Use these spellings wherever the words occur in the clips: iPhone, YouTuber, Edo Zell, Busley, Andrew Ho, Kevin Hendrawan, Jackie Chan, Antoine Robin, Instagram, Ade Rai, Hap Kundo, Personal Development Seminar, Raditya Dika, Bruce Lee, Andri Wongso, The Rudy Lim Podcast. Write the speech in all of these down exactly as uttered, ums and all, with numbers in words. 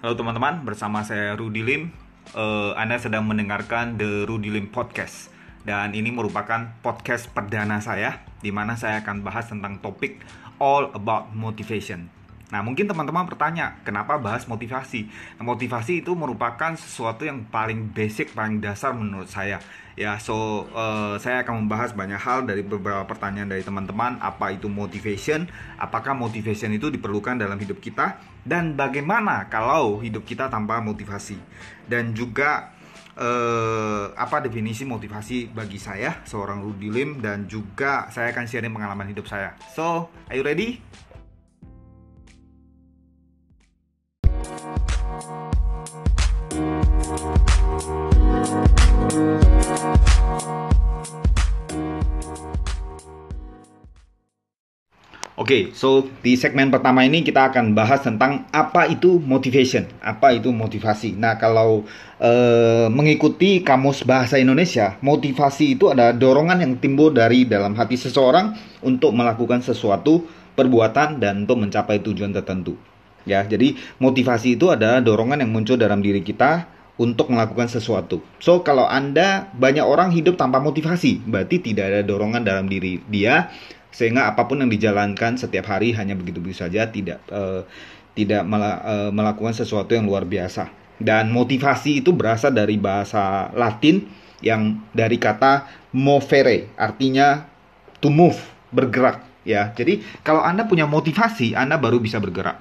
Halo teman-teman, bersama saya Rudy Lim. uh, Anda sedang mendengarkan The Rudy Lim Podcast. Dan ini merupakan podcast perdana saya, di mana saya akan bahas tentang topik all about motivation. Nah, mungkin teman-teman bertanya, kenapa bahas motivasi? Nah, motivasi itu merupakan sesuatu yang paling basic, paling dasar menurut saya. Ya, so uh, saya akan membahas banyak hal dari beberapa pertanyaan dari teman-teman. Apa itu motivation? Apakah motivation itu diperlukan dalam hidup kita? Dan bagaimana kalau hidup kita tanpa motivasi? Dan juga uh, apa definisi motivasi bagi saya, seorang Rudy Lim, dan juga saya akan sharing pengalaman hidup saya. So, are you ready? Oke, okay, so di segmen pertama ini kita akan bahas tentang apa itu motivation, apa itu motivasi. Nah, kalau e, mengikuti Kamus Bahasa Indonesia, motivasi itu ada dorongan yang timbul dari dalam hati seseorang untuk melakukan sesuatu perbuatan dan untuk mencapai tujuan tertentu. Ya, jadi motivasi itu ada dorongan yang muncul dalam diri kita untuk melakukan sesuatu. So, kalau Anda, banyak orang hidup tanpa motivasi, berarti tidak ada dorongan dalam diri dia, sehingga apapun yang dijalankan setiap hari hanya begitu-begitu saja, tidak uh, tidak mala, uh, melakukan sesuatu yang luar biasa. Dan motivasi itu berasal dari bahasa Latin yang dari kata movere, artinya to move, bergerak, ya. Jadi kalau Anda punya motivasi, Anda baru bisa bergerak.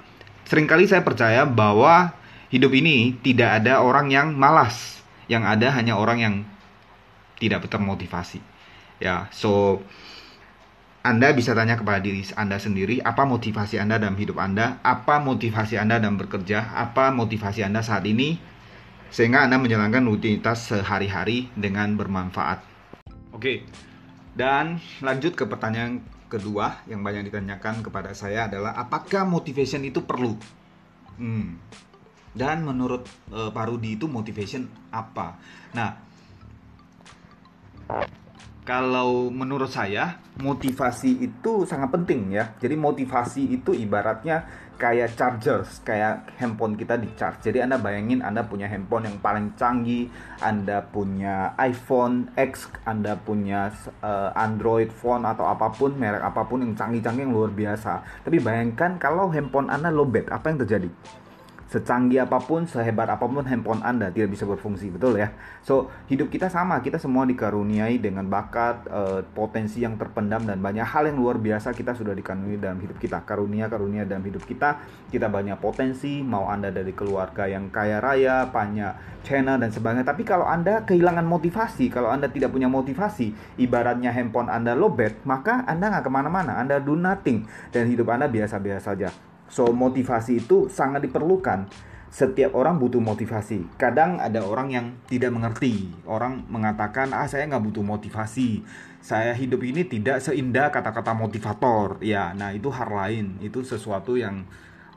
Seringkali saya percaya bahwa hidup ini tidak ada orang yang malas, yang ada hanya orang yang tidak termotivasi. Ya, so Anda bisa tanya kepada diri Anda sendiri, apa motivasi Anda dalam hidup Anda, apa motivasi Anda dalam bekerja, apa motivasi Anda saat ini, sehingga Anda menjalankan rutinitas sehari-hari dengan bermanfaat. Oke, dan lanjut ke pertanyaan kedua yang banyak ditanyakan kepada saya adalah, apakah motivation itu perlu? Hmm. Dan menurut uh, Pak Rudy itu motivation apa? Nah, kalau menurut saya, motivasi itu sangat penting ya. Jadi motivasi itu ibaratnya kayak chargers, kayak handphone kita di charge. Jadi Anda bayangin Anda punya handphone yang paling canggih, Anda punya iPhone X, Anda punya uh, Android phone atau apapun, merek apapun yang canggih-canggih yang luar biasa. Tapi bayangkan kalau handphone Anda lowbat, apa yang terjadi? Secanggih apapun, sehebat apapun handphone Anda tidak bisa berfungsi, betul ya? So, hidup kita sama, kita semua dikaruniai dengan bakat, eh, potensi yang terpendam, dan banyak hal yang luar biasa kita sudah dikaruniai dalam hidup kita. Karunia-karunia dalam hidup kita, kita banyak potensi, mau Anda dari keluarga yang kaya raya, banyak channel, dan sebagainya. Tapi kalau Anda kehilangan motivasi, kalau Anda tidak punya motivasi, ibaratnya handphone Anda lowbat, maka Anda nggak kemana-mana, Anda do nothing, dan hidup Anda biasa-biasa saja. So, motivasi itu sangat diperlukan. Setiap orang butuh motivasi. Kadang ada orang yang tidak mengerti. Orang mengatakan, ah saya nggak butuh motivasi. Saya hidup ini tidak seindah kata-kata motivator. Ya, nah itu hal lain. Itu sesuatu yang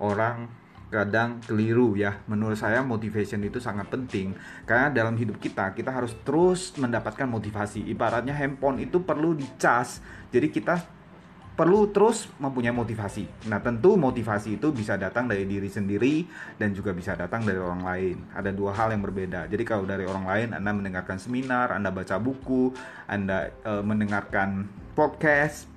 orang kadang keliru ya. Menurut saya motivation itu sangat penting. Karena dalam hidup kita, kita harus terus mendapatkan motivasi. Ibaratnya handphone itu perlu dicas. Jadi kita perlu terus mempunyai motivasi. Nah, tentu motivasi itu bisa datang dari diri sendiri dan juga bisa datang dari orang lain. Ada dua hal yang berbeda. Jadi kalau dari orang lain, Anda mendengarkan seminar, Anda baca buku, Anda e, mendengarkan podcast,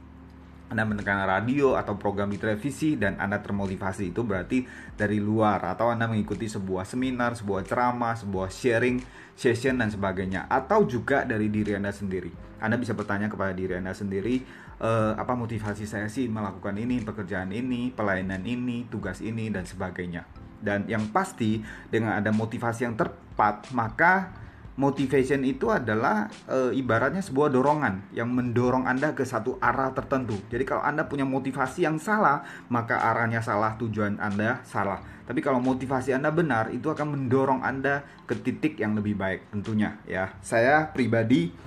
Anda mendengarkan radio atau program di televisi, dan Anda termotivasi. Itu berarti dari luar, atau Anda mengikuti sebuah seminar, sebuah ceramah, sebuah sharing session, dan sebagainya. Atau juga dari diri Anda sendiri. Anda bisa bertanya kepada diri Anda sendiri, Uh, apa motivasi saya sih melakukan ini, pekerjaan ini, pelayanan ini, tugas ini, dan sebagainya. Dan yang pasti, dengan ada motivasi yang tepat, maka motivation itu adalah uh, ibaratnya sebuah dorongan yang mendorong Anda ke satu arah tertentu. Jadi kalau Anda punya motivasi yang salah, maka arahnya salah, tujuan Anda salah. Tapi kalau motivasi Anda benar, itu akan mendorong Anda ke titik yang lebih baik tentunya ya. Saya pribadi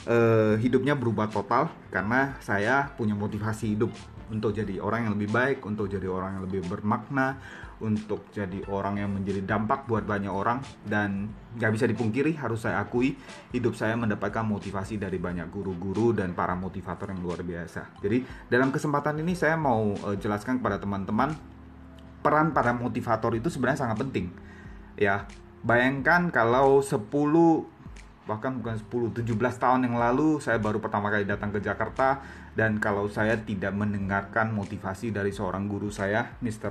Uh, hidupnya berubah total karena saya punya motivasi hidup untuk jadi orang yang lebih baik, untuk jadi orang yang lebih bermakna, untuk jadi orang yang menjadi dampak buat banyak orang. Dan gak bisa dipungkiri, harus saya akui, hidup saya mendapatkan motivasi dari banyak guru-guru dan para motivator yang luar biasa. Jadi dalam kesempatan ini saya mau uh, jelaskan kepada teman-teman peran para motivator itu sebenarnya sangat penting. Ya, bayangkan kalau sepuluh bahkan bukan sepuluh, tujuh belas tahun yang lalu saya baru pertama kali datang ke Jakarta, dan kalau saya tidak mendengarkan motivasi dari seorang guru saya, mister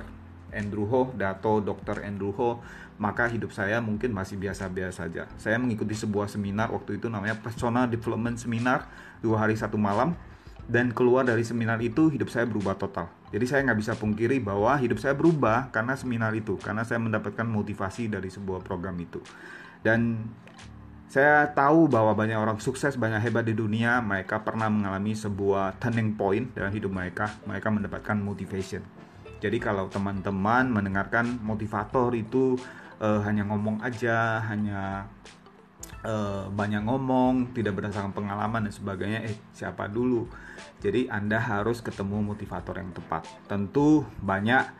Andrew Ho, atau dokter Andrew Ho, maka hidup saya mungkin masih biasa-biasa saja. Saya mengikuti sebuah seminar waktu itu namanya Personal Development Seminar, dua hari satu malam, dan keluar dari seminar itu hidup saya berubah total. Jadi saya nggak bisa pungkiri bahwa hidup saya berubah karena seminar itu, karena saya mendapatkan motivasi dari sebuah program itu. Dan saya tahu bahwa banyak orang sukses, banyak hebat di dunia, mereka pernah mengalami sebuah turning point dalam hidup mereka. Mereka mendapatkan motivation. Jadi kalau teman-teman mendengarkan motivator itu eh, hanya ngomong aja, hanya eh, banyak ngomong, tidak berdasarkan pengalaman dan sebagainya, eh siapa dulu? Jadi Anda harus ketemu motivator yang tepat. Tentu banyak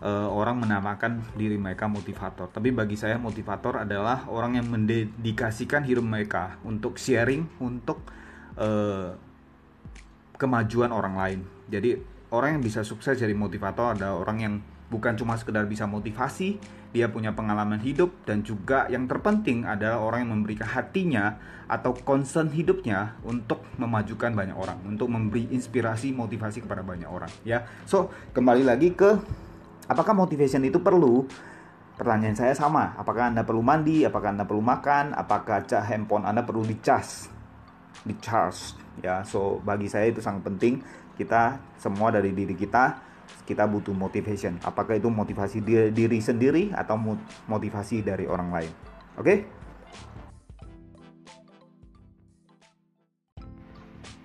Uh, orang menamakan diri mereka motivator, tapi bagi saya motivator adalah orang yang mendedikasikan hidup mereka untuk sharing, untuk uh, kemajuan orang lain. Jadi orang yang bisa sukses jadi motivator adalah orang yang bukan cuma sekedar bisa motivasi, dia punya pengalaman hidup, dan juga yang terpenting adalah orang yang memberikan hatinya atau concern hidupnya untuk memajukan banyak orang, untuk memberi inspirasi, motivasi kepada banyak orang. Ya, so kembali lagi ke apakah motivation itu perlu? Pertanyaan saya sama. Apakah Anda perlu mandi? Apakah Anda perlu makan? Apakah handphone Anda perlu dicas? Dicharge. Ya, so bagi saya itu sangat penting. Kita semua dari diri kita, kita butuh motivation. Apakah itu motivasi diri sendiri atau motivasi dari orang lain? Oke? Okay?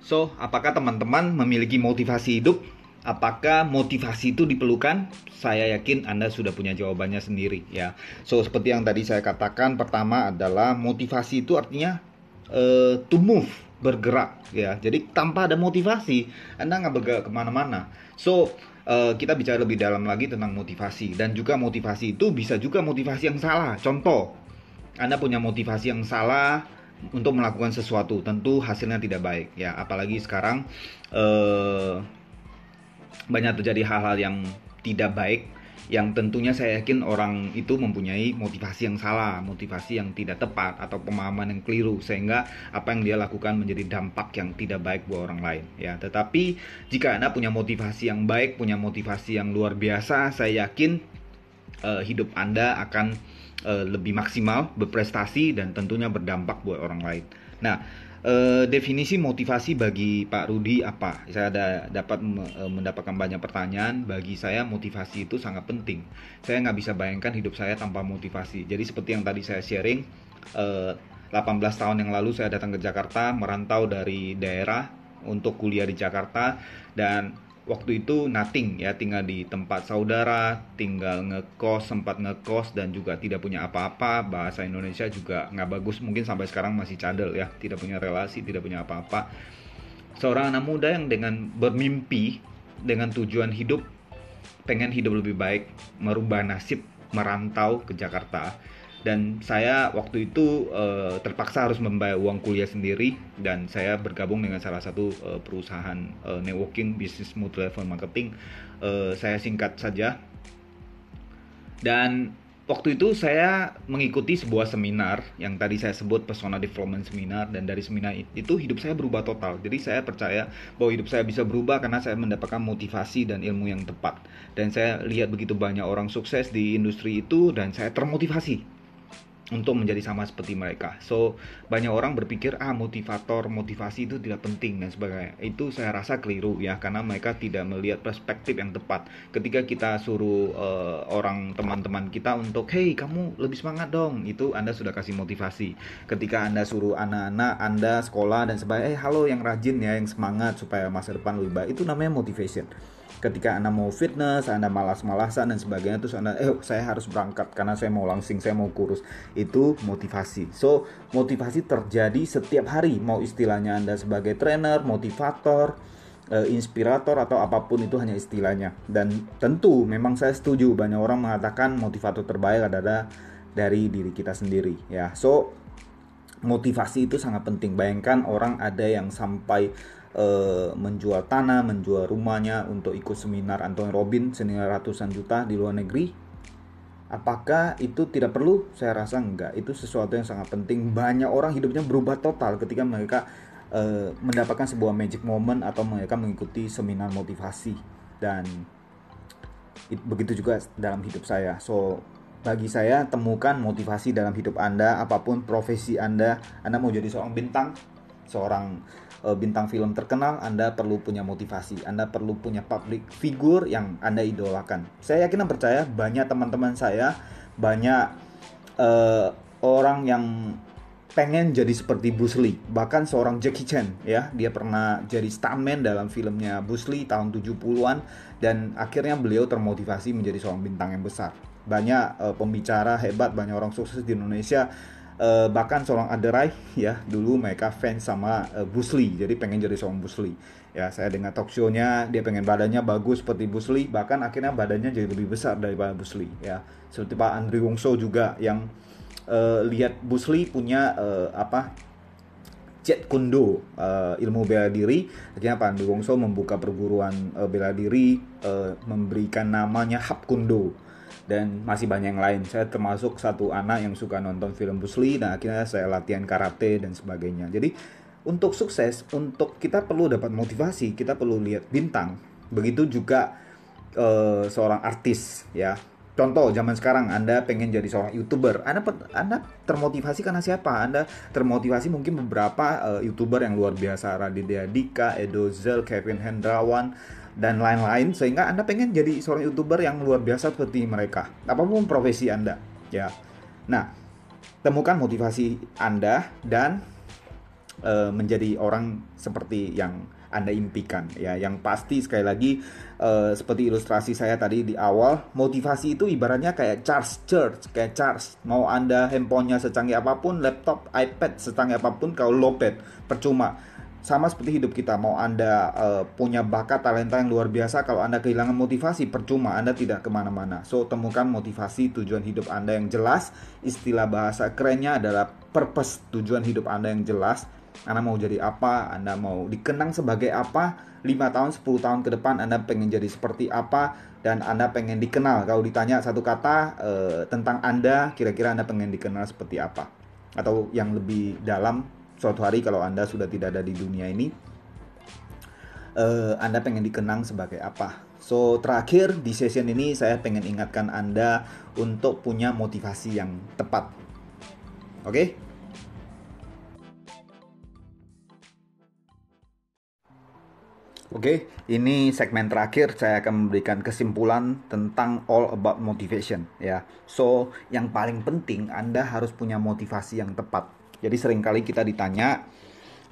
So, apakah teman-teman memiliki motivasi hidup? Apakah motivasi itu diperlukan? Saya yakin Anda sudah punya jawabannya sendiri, ya. So, seperti yang tadi saya katakan, pertama adalah motivasi itu artinya uh, to move, bergerak, ya. Jadi tanpa ada motivasi, Anda nggak bergerak kemana-mana. So, uh, kita bicara lebih dalam lagi tentang motivasi. Dan juga motivasi itu bisa juga motivasi yang salah. Contoh, Anda punya motivasi yang salah untuk melakukan sesuatu. Tentu hasilnya tidak baik, ya. Apalagi sekarang Uh, banyak terjadi hal-hal yang tidak baik, yang tentunya saya yakin orang itu mempunyai motivasi yang salah, motivasi yang tidak tepat, atau pemahaman yang keliru, sehingga apa yang dia lakukan menjadi dampak yang tidak baik buat orang lain, ya. Tetapi jika Anda punya motivasi yang baik, punya motivasi yang luar biasa, saya yakin uh, hidup Anda akan uh, lebih maksimal, berprestasi, dan tentunya berdampak buat orang lain. Nah, Uh, definisi motivasi bagi Pak Rudy apa? Saya ada dapat uh, mendapatkan banyak pertanyaan. Bagi saya motivasi itu sangat penting. Saya nggak bisa bayangkan hidup saya tanpa motivasi. Jadi seperti yang tadi saya sharing, uh, delapan belas tahun yang lalu saya datang ke Jakarta, merantau dari daerah untuk kuliah di Jakarta, dan waktu itu nothing, ya, tinggal di tempat saudara, tinggal ngekos, sempat ngekos, dan juga tidak punya apa-apa. Bahasa Indonesia juga nggak bagus, mungkin sampai sekarang masih cadel, ya, tidak punya relasi, tidak punya apa-apa. Seorang anak muda yang dengan bermimpi, dengan tujuan hidup, pengen hidup lebih baik, merubah nasib, merantau ke Jakarta. Dan saya waktu itu eh, terpaksa harus membayar uang kuliah sendiri, dan saya bergabung dengan salah satu eh, perusahaan eh, networking, bisnis multilevel marketing, eh, saya singkat saja. Dan waktu itu saya mengikuti sebuah seminar yang tadi saya sebut Personal Development Seminar, dan dari seminar itu hidup saya berubah total. Jadi saya percaya bahwa hidup saya bisa berubah karena saya mendapatkan motivasi dan ilmu yang tepat. Dan saya lihat begitu banyak orang sukses di industri itu, dan saya termotivasi untuk menjadi sama seperti mereka. So, banyak orang berpikir, ah, motivator, motivasi itu tidak penting dan sebagainya. Itu saya rasa keliru, ya, karena mereka tidak melihat perspektif yang tepat. Ketika kita suruh uh, orang, teman-teman kita untuk, hey, kamu lebih semangat dong, itu Anda sudah kasih motivasi. Ketika Anda suruh anak-anak Anda sekolah dan sebagainya, eh, halo yang rajin ya, yang semangat supaya masa depan lebih baik, itu namanya motivation. Ketika Anda mau fitness, Anda malas-malasan dan sebagainya, terus Anda, eh saya harus berangkat karena saya mau langsing, saya mau kurus, itu motivasi. So, motivasi terjadi setiap hari, mau istilahnya Anda sebagai trainer, motivator, eh, inspirator, atau apapun itu hanya istilahnya. Dan tentu memang saya setuju, banyak orang mengatakan motivator terbaik adalah dari diri kita sendiri, ya. So, motivasi itu sangat penting. Bayangkan orang ada yang sampai uh, menjual tanah, menjual rumahnya untuk ikut seminar Antoine Robin senilai ratusan juta di luar negeri. Apakah itu tidak perlu? Saya rasa enggak. Itu sesuatu yang sangat penting. Banyak orang hidupnya berubah total ketika mereka uh, mendapatkan sebuah magic moment atau mereka mengikuti seminar motivasi. Dan it, begitu juga dalam hidup saya. So, bagi saya, temukan motivasi dalam hidup Anda, apapun profesi Anda. Anda mau jadi seorang bintang, seorang e, bintang film terkenal, Anda perlu punya motivasi. Anda perlu punya public figure yang Anda idolakan. Saya yakin dan percaya banyak teman-teman saya, banyak e, orang yang pengen jadi seperti Bruce Lee, bahkan seorang Jackie Chan, ya. Dia pernah jadi stuntman dalam filmnya Bruce Lee tahun tujuh puluhan, dan akhirnya beliau termotivasi menjadi seorang bintang yang besar. Banyak uh, pembicara hebat, banyak orang sukses di Indonesia, uh, bahkan seorang Ade Rai, ya, dulu mereka fans sama uh, Busley, jadi pengen jadi seorang Busley. Ya, saya dengar talk show-nya, dia pengen badannya bagus seperti Busley, bahkan akhirnya badannya jadi lebih besar daripada Busley, ya. Seperti Pak Andri Wongso juga yang uh, lihat Busley punya uh, apa? Jet Kundo, uh, ilmu bela diri. Akhirnya Pak Andri Wongso membuka perguruan uh, bela diri, uh, memberikan namanya Hap Kundo. Dan masih banyak yang lain. Saya termasuk satu anak yang suka nonton film Busley, dan akhirnya saya latihan karate dan sebagainya. Jadi untuk sukses, untuk kita perlu dapat motivasi, kita perlu lihat bintang. Begitu juga uh, seorang artis, ya. Contoh zaman sekarang, Anda pengen jadi seorang YouTuber. Anda Anda termotivasi karena siapa? Anda termotivasi mungkin beberapa uh, YouTuber yang luar biasa, Raditya Dika, Edo Zell, Kevin Hendrawan, dan lain-lain, sehingga Anda pengen jadi seorang YouTuber yang luar biasa seperti mereka, apapun profesi Anda, ya. Nah, temukan motivasi Anda dan e, menjadi orang seperti yang Anda impikan, ya. Yang pasti, sekali lagi, e, seperti ilustrasi saya tadi di awal, motivasi itu ibaratnya kayak charge charge, kayak charge. Mau Anda handphonenya secanggih apapun, laptop, iPad secanggih apapun, kalau lowbat, percuma. Sama seperti hidup kita, mau Anda uh, punya bakat, talenta yang luar biasa, kalau Anda kehilangan motivasi, percuma, Anda tidak kemana-mana. So, temukan motivasi, tujuan hidup Anda yang jelas. Istilah bahasa kerennya adalah purpose, tujuan hidup Anda yang jelas. Anda mau jadi apa, Anda mau dikenang sebagai apa, lima tahun, sepuluh tahun ke depan Anda pengen jadi seperti apa, dan Anda pengen dikenal. Kalau ditanya satu kata uh, tentang Anda, kira-kira Anda pengen dikenal seperti apa. Atau yang lebih dalam, suatu hari kalau Anda sudah tidak ada di dunia ini, uh, Anda pengen dikenang sebagai apa. So, terakhir di session ini saya pengen ingatkan Anda untuk punya motivasi yang tepat. Oke? Okay? Oke, okay, ini segmen terakhir, saya akan memberikan kesimpulan tentang all about motivation, ya. So, yang paling penting, Anda harus punya motivasi yang tepat. Jadi seringkali kita ditanya,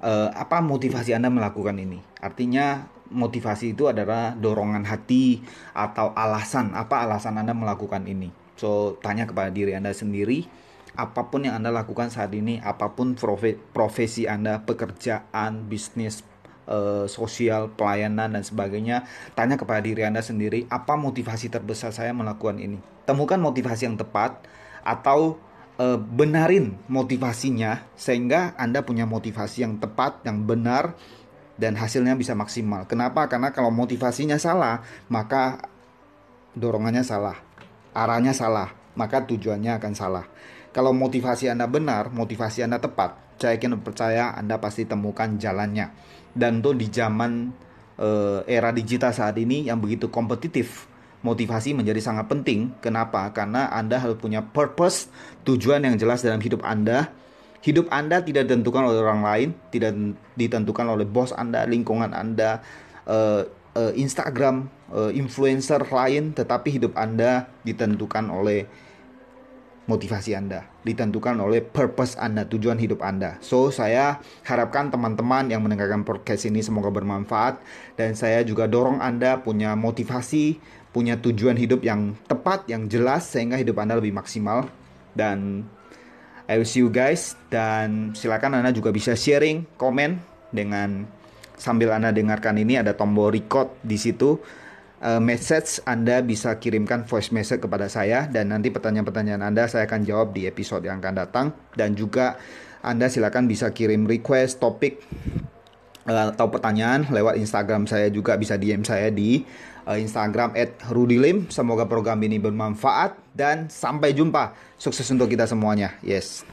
e, apa motivasi Anda melakukan ini? Artinya motivasi itu adalah dorongan hati atau alasan. Apa alasan Anda melakukan ini? So, tanya kepada diri Anda sendiri, apapun yang Anda lakukan saat ini, apapun profesi Anda, pekerjaan, bisnis, e, sosial, pelayanan, dan sebagainya. Tanya kepada diri Anda sendiri, apa motivasi terbesar saya melakukan ini? Temukan motivasi yang tepat atau benarin motivasinya sehingga Anda punya motivasi yang tepat, yang benar, dan hasilnya bisa maksimal. Kenapa? Karena kalau motivasinya salah, maka dorongannya salah, arahnya salah, maka tujuannya akan salah. Kalau motivasi Anda benar, motivasi Anda tepat, saya yakin percaya Anda pasti temukan jalannya. Dan tuh di zaman uh, era digital saat ini yang begitu kompetitif, motivasi menjadi sangat penting. Kenapa? Karena Anda harus punya purpose, tujuan yang jelas dalam hidup Anda. Hidup Anda tidak ditentukan oleh orang lain, tidak ditentukan oleh bos Anda, lingkungan Anda, uh, uh, Instagram, uh, influencer lain, tetapi hidup Anda ditentukan oleh motivasi Anda, ditentukan oleh purpose Anda, tujuan hidup Anda. So, saya harapkan teman-teman yang mendengarkan podcast ini semoga bermanfaat, dan saya juga dorong Anda punya motivasi, punya tujuan hidup yang tepat, yang jelas, sehingga hidup Anda lebih maksimal. Dan I will see you guys. Dan silakan Anda juga bisa sharing, komen, dengan sambil Anda dengarkan ini ada tombol record di situ. Uh, message Anda bisa kirimkan voice message kepada saya, dan nanti pertanyaan-pertanyaan Anda saya akan jawab di episode yang akan datang. Dan juga Anda silakan bisa kirim request, topik, atau pertanyaan lewat Instagram saya juga, bisa D M saya di Instagram at rudy lim. Semoga program ini bermanfaat dan sampai jumpa. Sukses untuk kita semuanya. Yes.